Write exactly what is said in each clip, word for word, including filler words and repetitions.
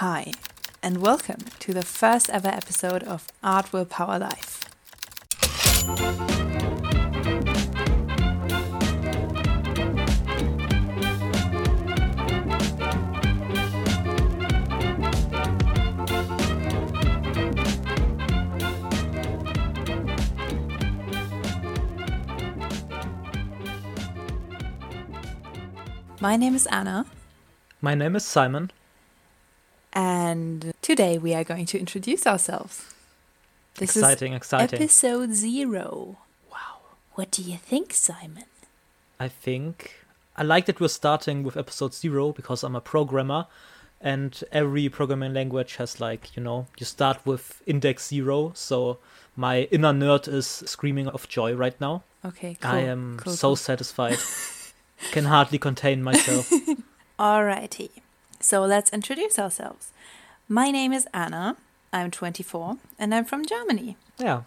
Hi, and welcome to the first ever episode of Art Will Power Life. My name is Anna. My name is Simon. And today we are going to introduce ourselves. This exciting, is exciting. Episode zero. Wow. What do you think, Simon? I think I like that we're starting with episode zero because I'm a programmer and every programming language has, like, you know, you start with index zero. So my inner nerd is screaming of joy right now. Okay, cool. I am cool, so cool. satisfied. Can hardly contain myself. Alrighty. So let's introduce ourselves. My name is Anna. I'm twenty-four and I'm from Germany. Yeah.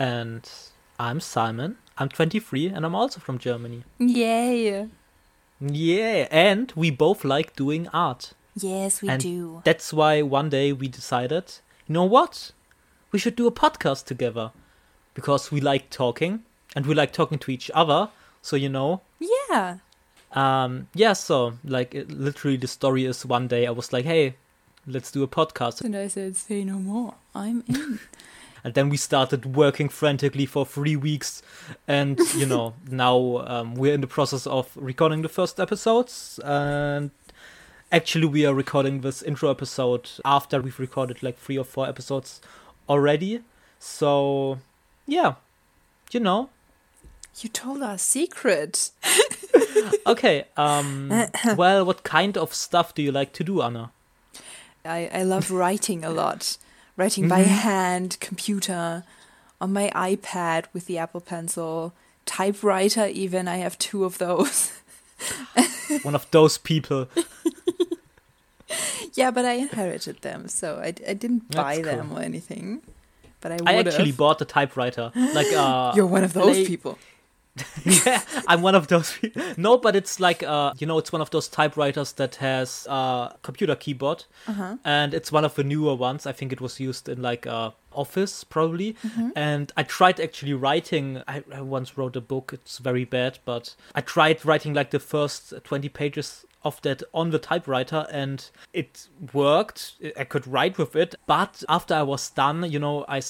And I'm Simon. I'm twenty-three and I'm also from Germany. Yay. Yeah. And we both like doing art. Yes, we and do. That's why one day we decided, you know what? We should do a podcast together because we like talking and we like talking to each other. So, you know. Yeah. Um, yeah, so, like, it, literally the story is one day I was like, hey, let's do a podcast. And I said, say no more, I'm in. And then we started working frantically for three weeks. And, you know, now um, we're in the process of recording the first episodes. And actually we are recording this intro episode after we've recorded, like, three or four episodes already. So, yeah, you know. You told our secret. Okay, um, well, what kind of stuff do you like to do, Anna? I, I love writing a lot. Writing mm-hmm. by hand, computer, on my iPad with the Apple Pencil, typewriter even, I have two of those. One of those people. Yeah, but I inherited them, so I, I didn't buy That's them cool. or anything. But I, I actually bought a typewriter. Like uh, You're one of those like, people. Yeah, I'm one of those people. No, but it's like, uh, you know, it's one of those typewriters that has a computer keyboard. Uh-huh. And it's one of the newer ones. I think it was used in, like, uh, Office, probably. Mm-hmm. And I tried actually writing. I, I once wrote a book. It's very bad. But I tried writing, like, the first twenty pages of that on the typewriter. And it worked. I could write with it. But after I was done, you know, I...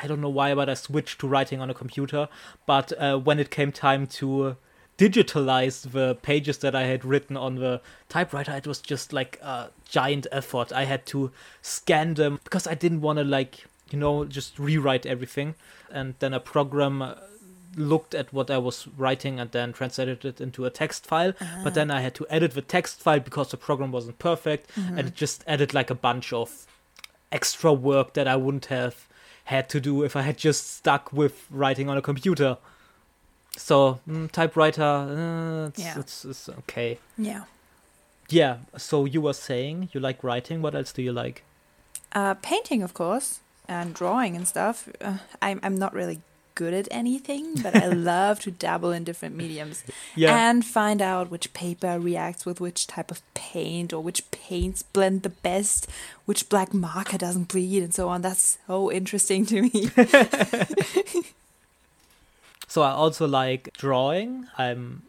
I don't know why, but I switched to writing on a computer. But uh, when it came time to digitalize the pages that I had written on the typewriter, it was just like a giant effort. I had to scan them because I didn't want to, like, you know, just rewrite everything. And then a program looked at what I was writing and then translated it into a text file. Ah. But then I had to edit the text file because the program wasn't perfect. Mm-hmm. And it just added like a bunch of extra work that I wouldn't have had to do if I had just stuck with writing on a computer. So, mm, typewriter, uh, it's, yeah. it's, it's okay. Yeah. Yeah, so you were saying you like writing. What else do you like? Uh, painting, of course, and drawing and stuff. Uh, I'm, I'm not really good at anything, but I love to dabble in different mediums. Yeah. And find out which paper reacts with which type of paint or which paints blend the best, which black marker doesn't bleed and so on. That's so interesting to me. So I also like drawing. I'm,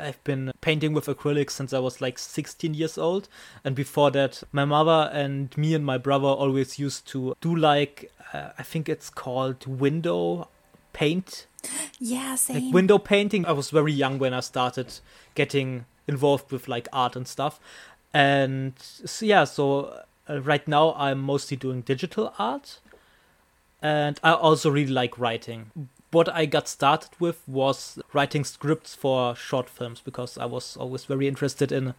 I've been painting with acrylic since I was like sixteen years old. And before that, my mother and me and my brother always used to do like, uh, I think it's called window paint. Yeah, same. Like window painting. I was very young when I started getting involved with like art and stuff. And so, yeah, so uh, right now I'm mostly doing digital art. And I also really like writing. What I got started with was writing scripts for short films because I was always very interested in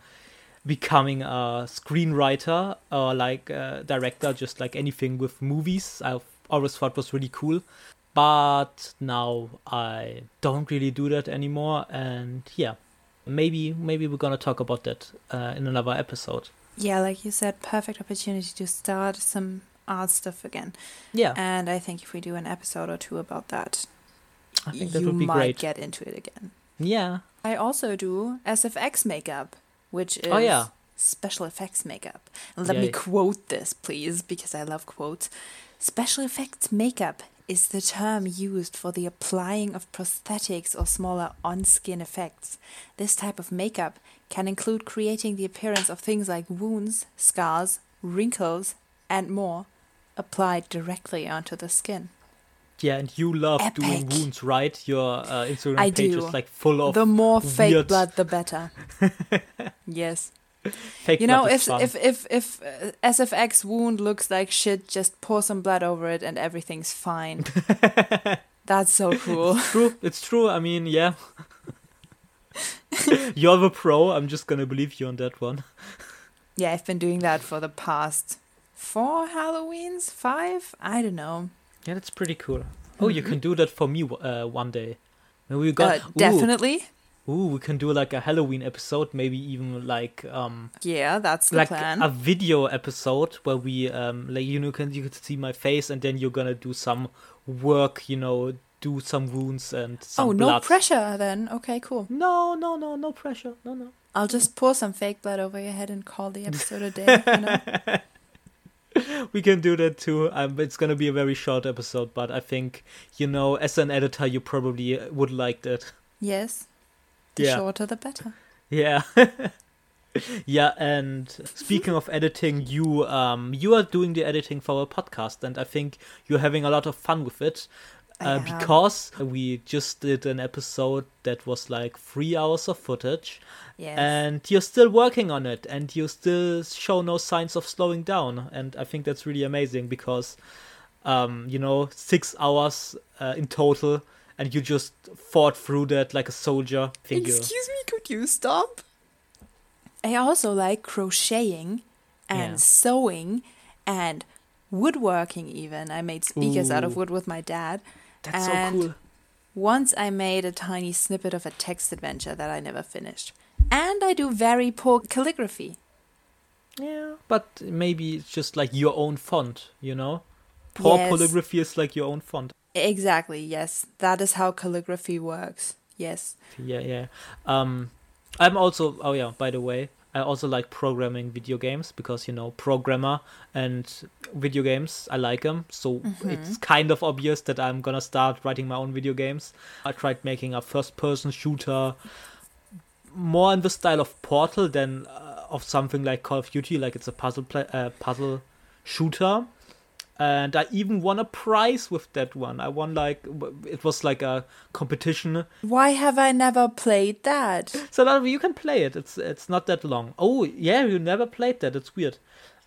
becoming a screenwriter or like a director, just like anything with movies. I've always thought was really cool. But now I don't really do that anymore. And yeah, maybe maybe we're going to talk about that uh, in another episode. Yeah, like you said, perfect opportunity to start some art stuff again. Yeah. And I think if we do an episode or two about that, I think that would be great. You might get into it again. Yeah. I also do S F X makeup, which is oh, yeah. special effects makeup. And let yeah. me quote this, please, because I love quotes. Special effects makeup is the term used for the applying of prosthetics or smaller on-skin effects. This type of makeup can include creating the appearance of things like wounds, scars, wrinkles, and more, applied directly onto the skin. Yeah, and you love Epic. doing wounds, right? Your uh, Instagram I page do. is like full of the more weird... fake blood, the better. Yes. Fake you know, if, if if if if uh, S F X wound looks like shit, just pour some blood over it and everything's fine. That's so cool. It's true. It's true. I mean, yeah. You're the pro. I'm just gonna believe you on that one. Yeah, I've been doing that for the past four Halloweens, five. I don't know. Yeah, that's pretty cool. Oh, mm-hmm. You can do that for me uh, one day. We got uh, definitely. Ooh, ooh, we can do like a Halloween episode, maybe even like um. Yeah, that's the like plan. Like a video episode where we um, like you know, can you can see my face, and then you're gonna do some work, you know, do some wounds and some. Oh, blood. No pressure then. Okay, cool. No, no, no, no pressure. No, no. I'll just pour some fake blood over your head and call the episode a day. You know. We can do that too. Um, it's going to be a very short episode, but I think, you know, as an editor, you probably would like that. Yes. The yeah. shorter, the better. Yeah. Yeah, and speaking of editing, you um, you are doing the editing for our podcast, and I think you're having a lot of fun with it. Uh, because we just did an episode that was like three hours of footage, yes. and you're still working on it, and you still show no signs of slowing down, and I think that's really amazing because, um, you know, six hours uh, in total, and you just fought through that like a soldier. Figure. Excuse me, could you stop? I also like crocheting and yeah. sewing and woodworking even. I made speakers Ooh. out of wood with my dad. That's and so cool. Once I made a tiny snippet of a text adventure that I never finished. And I do very poor calligraphy. Yeah. But maybe it's just like your own font, you know? Poor yes. calligraphy is like your own font. Exactly, yes. That is how calligraphy works. Yes. Yeah, yeah. Um, I'm also... Oh, yeah, by the way, I also like programming video games because, you know, programmer and video games, I like them. So mm-hmm. it's kind of obvious that I'm going to start writing my own video games. I tried making a first-person shooter more in the style of Portal than uh, of something like Call of Duty. Like, it's a puzzle play- uh, puzzle shooter. And I even won a prize with that one. I won, like, it was like a competition. Why have I never played that? So you can play it. It's it's not that long. Oh, yeah, you never played that. It's weird.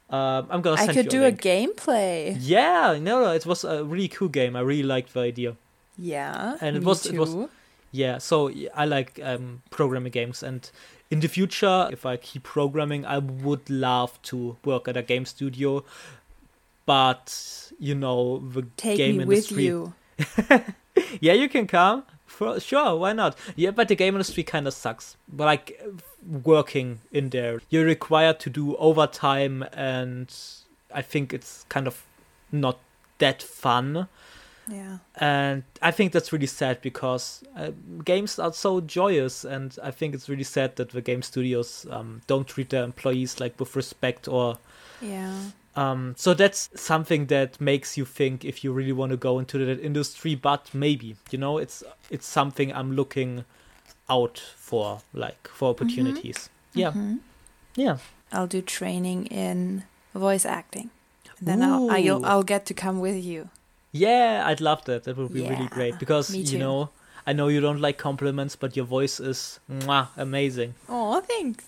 Um, I'm going to send you a I could do link. a gameplay. Yeah, no, no, it was a really cool game. I really liked the idea. Yeah, and it me was, too. It was, yeah, so I like um, programming games. And in the future, if I keep programming, I would love to work at a game studio. But, you know, the Take game me industry... Take with you. Yeah, you can come. For, sure, why not? Yeah, but the game industry kind of sucks. But, like, working in there. You're required to do overtime, and I think it's kind of not that fun. Yeah. And I think that's really sad because uh, games are so joyous, and I think it's really sad that the game studios um, don't treat their employees, like, with respect or... Yeah. Um, so that's something that makes you think if you really want to go into that industry, but maybe, you know, it's it's something I'm looking out for, like, for opportunities. Mm-hmm. Yeah. Mm-hmm. Yeah. I'll do training in voice acting. And then I'll, I'll I'll get to come with you. Yeah, I'd love that. That would be yeah, really great because, you know, I know you don't like compliments, but your voice is mwah, amazing. Oh, thanks.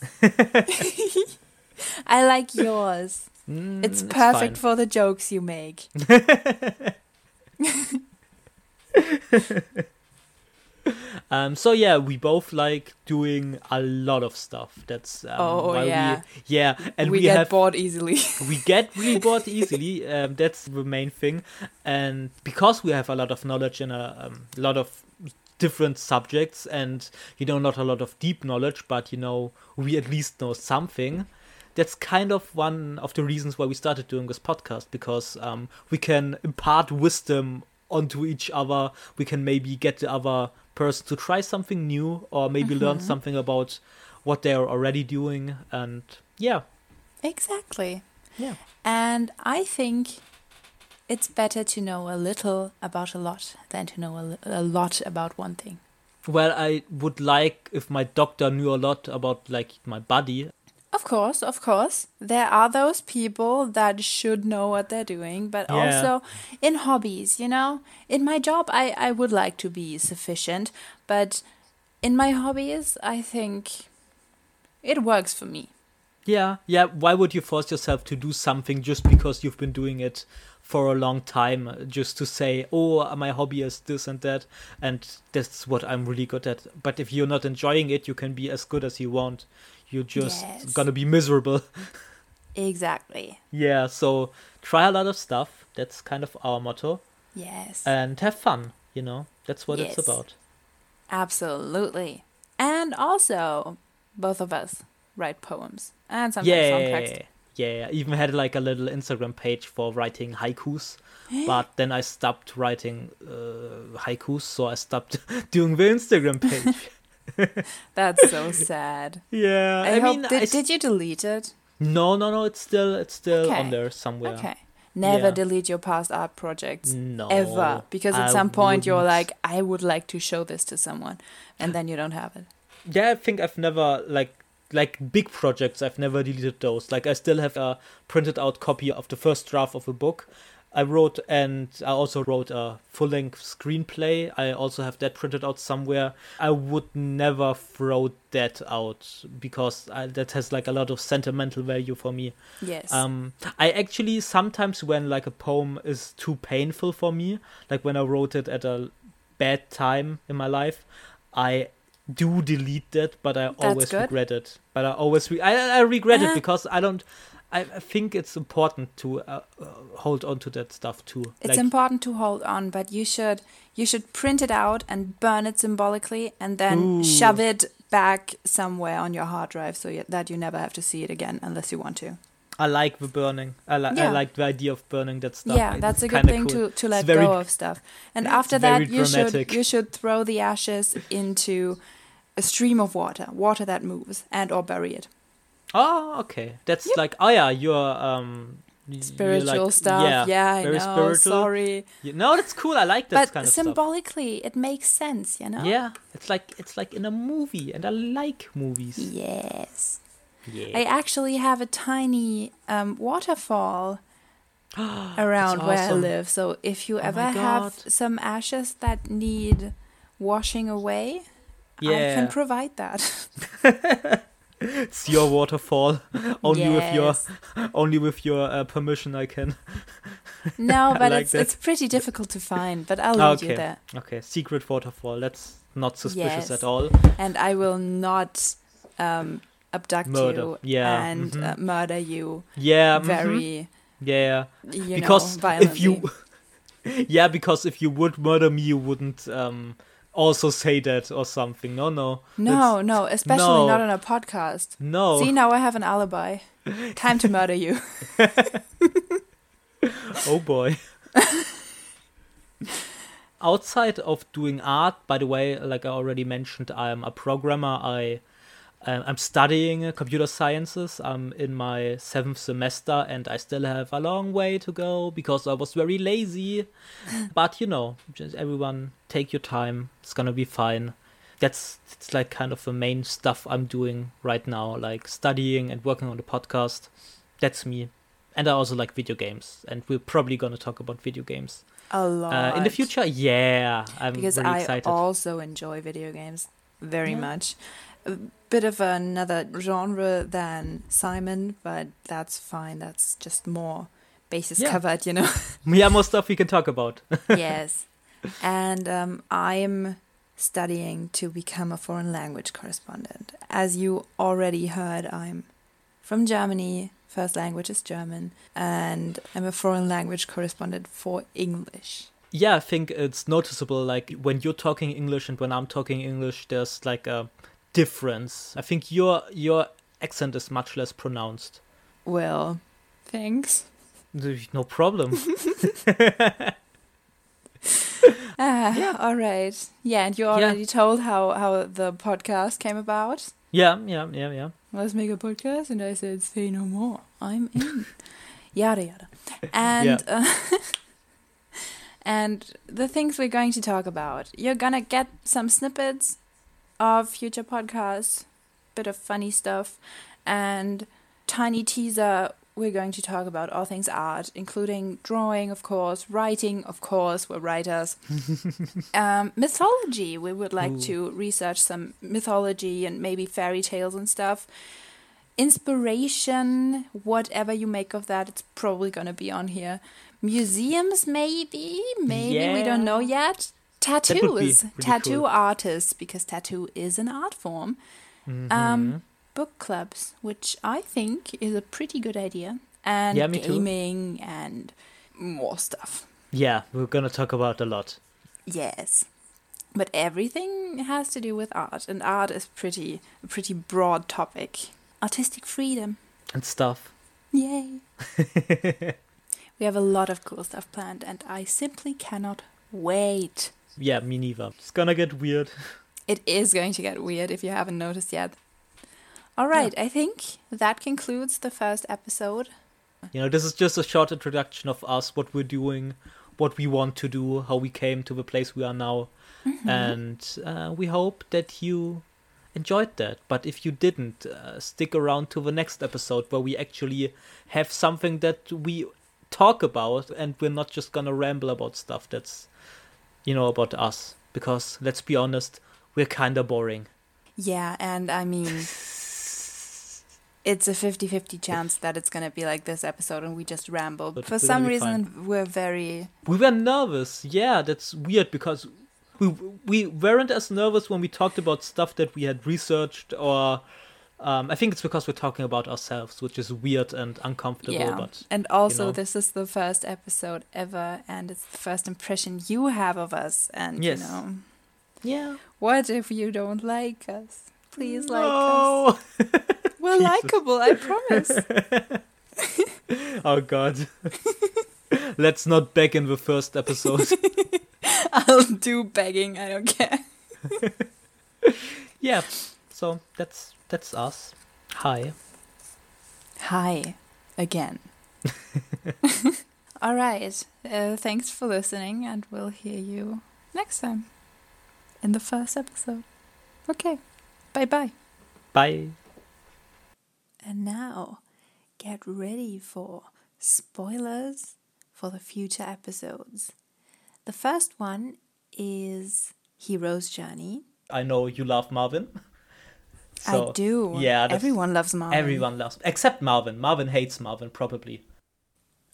I like yours. Mm, it's perfect it's for the jokes you make. um, so yeah, we both like doing a lot of stuff. That's um, oh why yeah, we, yeah, and we, we get have, bored easily. we get really bored easily. Um, that's the main thing, and because we have a lot of knowledge and a um, lot of different subjects, and you know, not a lot of deep knowledge, but you know, we at least know something. That's kind of one of the reasons why we started doing this podcast, because um, we can impart wisdom onto each other. We can maybe get the other person to try something new or maybe mm-hmm. learn something about what they are already doing. And Yeah. Exactly. Yeah. And I think it's better to know a little about a lot than to know a, li- a lot about one thing. Well, I would like if my doctor knew a lot about, like, my body. Of course, of course. There are those people that should know what they're doing, but yeah. also in hobbies, you know? In my job, I, I would like to be sufficient, but in my hobbies, I think it works for me. Yeah, yeah. Why would you force yourself to do something just because you've been doing it for a long time, just to say, oh, my hobby is this and that, and that's what I'm really good at. But if you're not enjoying it, you can be as good as you want. You're just yes. gonna be miserable. Exactly. Yeah, so try a lot of stuff. That's kind of our motto. Yes. And have fun, you know. That's what yes. it's about. Absolutely. And also, both of us write poems. And sometimes yeah. song text. Yeah, I even had like a little Instagram page for writing haikus, but then I stopped writing uh, haikus, so I stopped doing the Instagram page. That's so sad. Yeah, I, I hope, mean, did, I, did you delete it? No, no, no. It's still, it's still okay. on there somewhere. Okay. Never yeah. delete your past art projects. No, ever, because at I some point wouldn't. You're like, I would like to show this to someone, and then you don't have it. Yeah, I think I've never like. Like big projects, I've never deleted those. Like I still have a printed out copy of the first draft of a book I wrote, and I also wrote a full-length screenplay. I also have that printed out somewhere. I would never throw that out because I, that has like a lot of sentimental value for me. Yes. Um, I actually sometimes when like a poem is too painful for me, like when I wrote it at a bad time in my life, I do delete that, but I That's always good. regret it. But I always re- I I regret uh-huh. it because I don't. I, I think it's important to uh, uh, hold on to that stuff too. It's like, important to hold on, but you should you should print it out and burn it symbolically, and then ooh. shove it back somewhere on your hard drive so you, that you never have to see it again unless you want to. I like the burning. I like yeah. I like the idea of burning that stuff. Yeah, that's it's a good thing cool. to, to let very, go of stuff. And after that, you dramatic. should you should throw the ashes into a stream of water, water that moves, and or bury it. Oh, okay. That's yep. like, oh yeah, your um spiritual you're like, stuff. Yeah, yeah I very know. Spiritual. Sorry. You, no, that's cool. I like that but kind of stuff. But symbolically, it makes sense, you know. Yeah, it's like it's like in a movie, and I like movies. Yes. Yeah. I actually have a tiny um, waterfall around awesome. where I live. So if you oh ever have some ashes that need washing away, yeah. I can provide that. It's your waterfall. Only yes. with your only with your uh, permission I can. No, but like it's that. it's pretty difficult to find, but I'll lead okay. you there. Okay, secret waterfall. That's not suspicious yes. at all. And I will not... Um, abduct murder. you yeah. and mm-hmm. uh, murder you yeah very mm-hmm. yeah you because know, violently. if you yeah because if you would murder me you wouldn't um also say that or something. no no no it's, no especially no. not on a podcast. No see, now I have an alibi. Time to murder you. Oh boy. Outside of doing art, by the way, like I already mentioned, I'm a programmer. I I'm studying computer sciences. I'm in my seventh semester and I still have a long way to go because I was very lazy. But, you know, just everyone take your time. It's going to be fine. That's it's like kind of the main stuff I'm doing right now, like studying and working on the podcast. That's me. And I also like video games. And we're probably going to talk about video games. A lot. Uh, in the future. Yeah. I'm because really excited. Because I also enjoy video games very yeah. much. A bit of another genre than Simon, but that's fine. That's just more bases yeah. covered, you know. Yeah, more stuff we can talk about. Yes. And um, I'm studying to become a foreign language correspondent. As you already heard, I'm from Germany. First language is German. And I'm a foreign language correspondent for English. Yeah, I think it's noticeable. Like when you're talking English and when I'm talking English, there's like a difference. I think your your accent is much less pronounced. Well, thanks. No problem. Ah, yeah. All right. Yeah, and you already yeah. told how, how the podcast came about. Yeah, yeah, yeah, yeah. Let's make a podcast. And I said, say no more. I'm in. Yada, yada. And yeah. uh, and the things we're going to talk about. You're going to get some snippets of future podcasts, bit of funny stuff, and tiny teaser. We're going to talk about all things art, including drawing, of course, writing, of course, we're writers. um, mythology, we would like Ooh. to research some mythology and maybe fairy tales and stuff. Inspiration, whatever you make of that, it's probably going to be on here. Museums, maybe, maybe, yeah. we don't know yet. Tattoos, tattoo cool. artists, because tattoo is an art form. Mm-hmm. Um Book clubs, which I think is a pretty good idea, and yeah, gaming too. And more stuff. Yeah, we're going to talk about a lot. Yes, but everything has to do with art, and art is pretty a pretty broad topic. Artistic freedom. And stuff. Yay. We have a lot of cool stuff planned, and I simply cannot wait. Yeah, me neither. It's going to get weird. It is going to get weird if you haven't noticed yet. All right, yeah. I think that concludes the first episode. You know, this is just a short introduction of us, what we're doing, what we want to do, how we came to the place we are now. Mm-hmm. And uh, we hope that you enjoyed that. But if you didn't, uh, stick around to the next episode where we actually have something that we talk about, and we're not just going to ramble about stuff that's, you know, about us. Because let's be honest, we're kind of boring. Yeah, and I mean... It's a fifty-fifty chance that it's going to be like this episode and we just ramble. But for some reason, fine. we're very... We were nervous. Yeah, that's weird because we we weren't as nervous when we talked about stuff that we had researched or... Um, I think it's because we're talking about ourselves, which is weird and uncomfortable. Yeah. But, and also, you know. This is the first episode ever and it's the first impression you have of us. And, yes. you know... Yeah. What if you don't like us? Please no. like us. We're likable, I promise. Oh, God. Let's not beg in the first episode. I'll do begging, I don't care. Yeah, so that's that's us. Hi. Hi. Again. All right. Uh, thanks for listening, and we'll hear you next time. In the first episode. Okay. Bye-bye. Bye. And now, get ready for spoilers for the future episodes. The first one is Hero's Journey. I know you love Marvin. So, I do. Yeah, everyone loves Marvin. Everyone loves, except Marvin. Marvin hates Marvin, probably.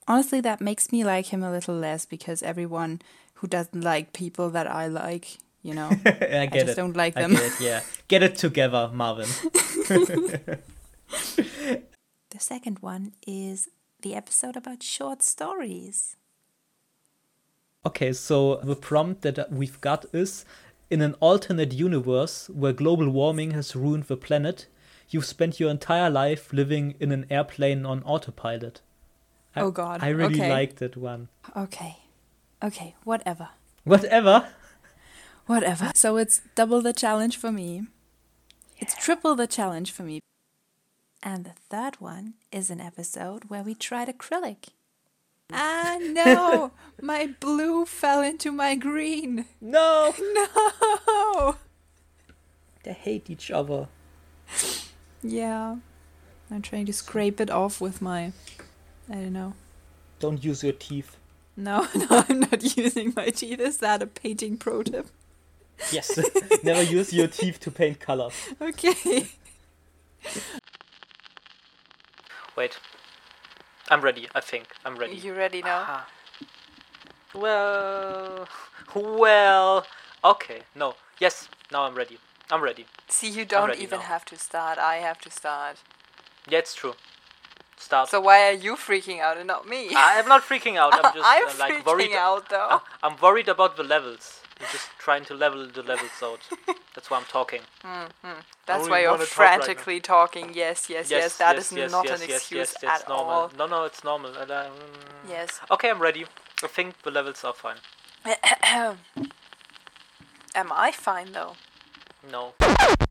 Honestly, that makes me like him a little less because everyone who doesn't like people that I like, you know, I, get I just it. don't like them. I get it, yeah. Get it together, Marvin. The second one is the episode about short stories. Okay, so the prompt that we've got is, in an alternate universe where global warming has ruined the planet, you've spent your entire life living in an airplane on autopilot. I, oh God, I really okay. liked that one. Okay, okay, whatever. Whatever? Whatever. So it's double the challenge for me. Yeah. It's triple the challenge for me. And the third one is an episode where we tried acrylic. Ah, no! My blue fell into my green. No! No! They hate each other. Yeah. I'm trying to scrape it off with my... I don't know. Don't use your teeth. No, no, I'm not using my teeth. Is that a painting pro tip? Yes. Never use your teeth to paint colors. Okay. Wait, I'm ready, I think. I'm ready. You ready now? Aha. Well, well, okay, no. Yes, now I'm ready. I'm ready. See, you don't even now. have to start. I have to start. Yeah, it's true. Start. So why are you freaking out and not me? I am not freaking out. I'm just I'm uh, like freaking worried. out, though. I'm, I'm worried about the levels. I'm just trying to level the levels out. That's why I'm talking. Mm-hmm. That's why you're frantically right talking. Yes, yes, yes. yes that yes, is yes, not yes, an excuse yes, yes, yes, at normal. all. No, no, it's normal. And, um, yes. Okay, I'm ready. I think the levels are fine. Am I fine, though? No.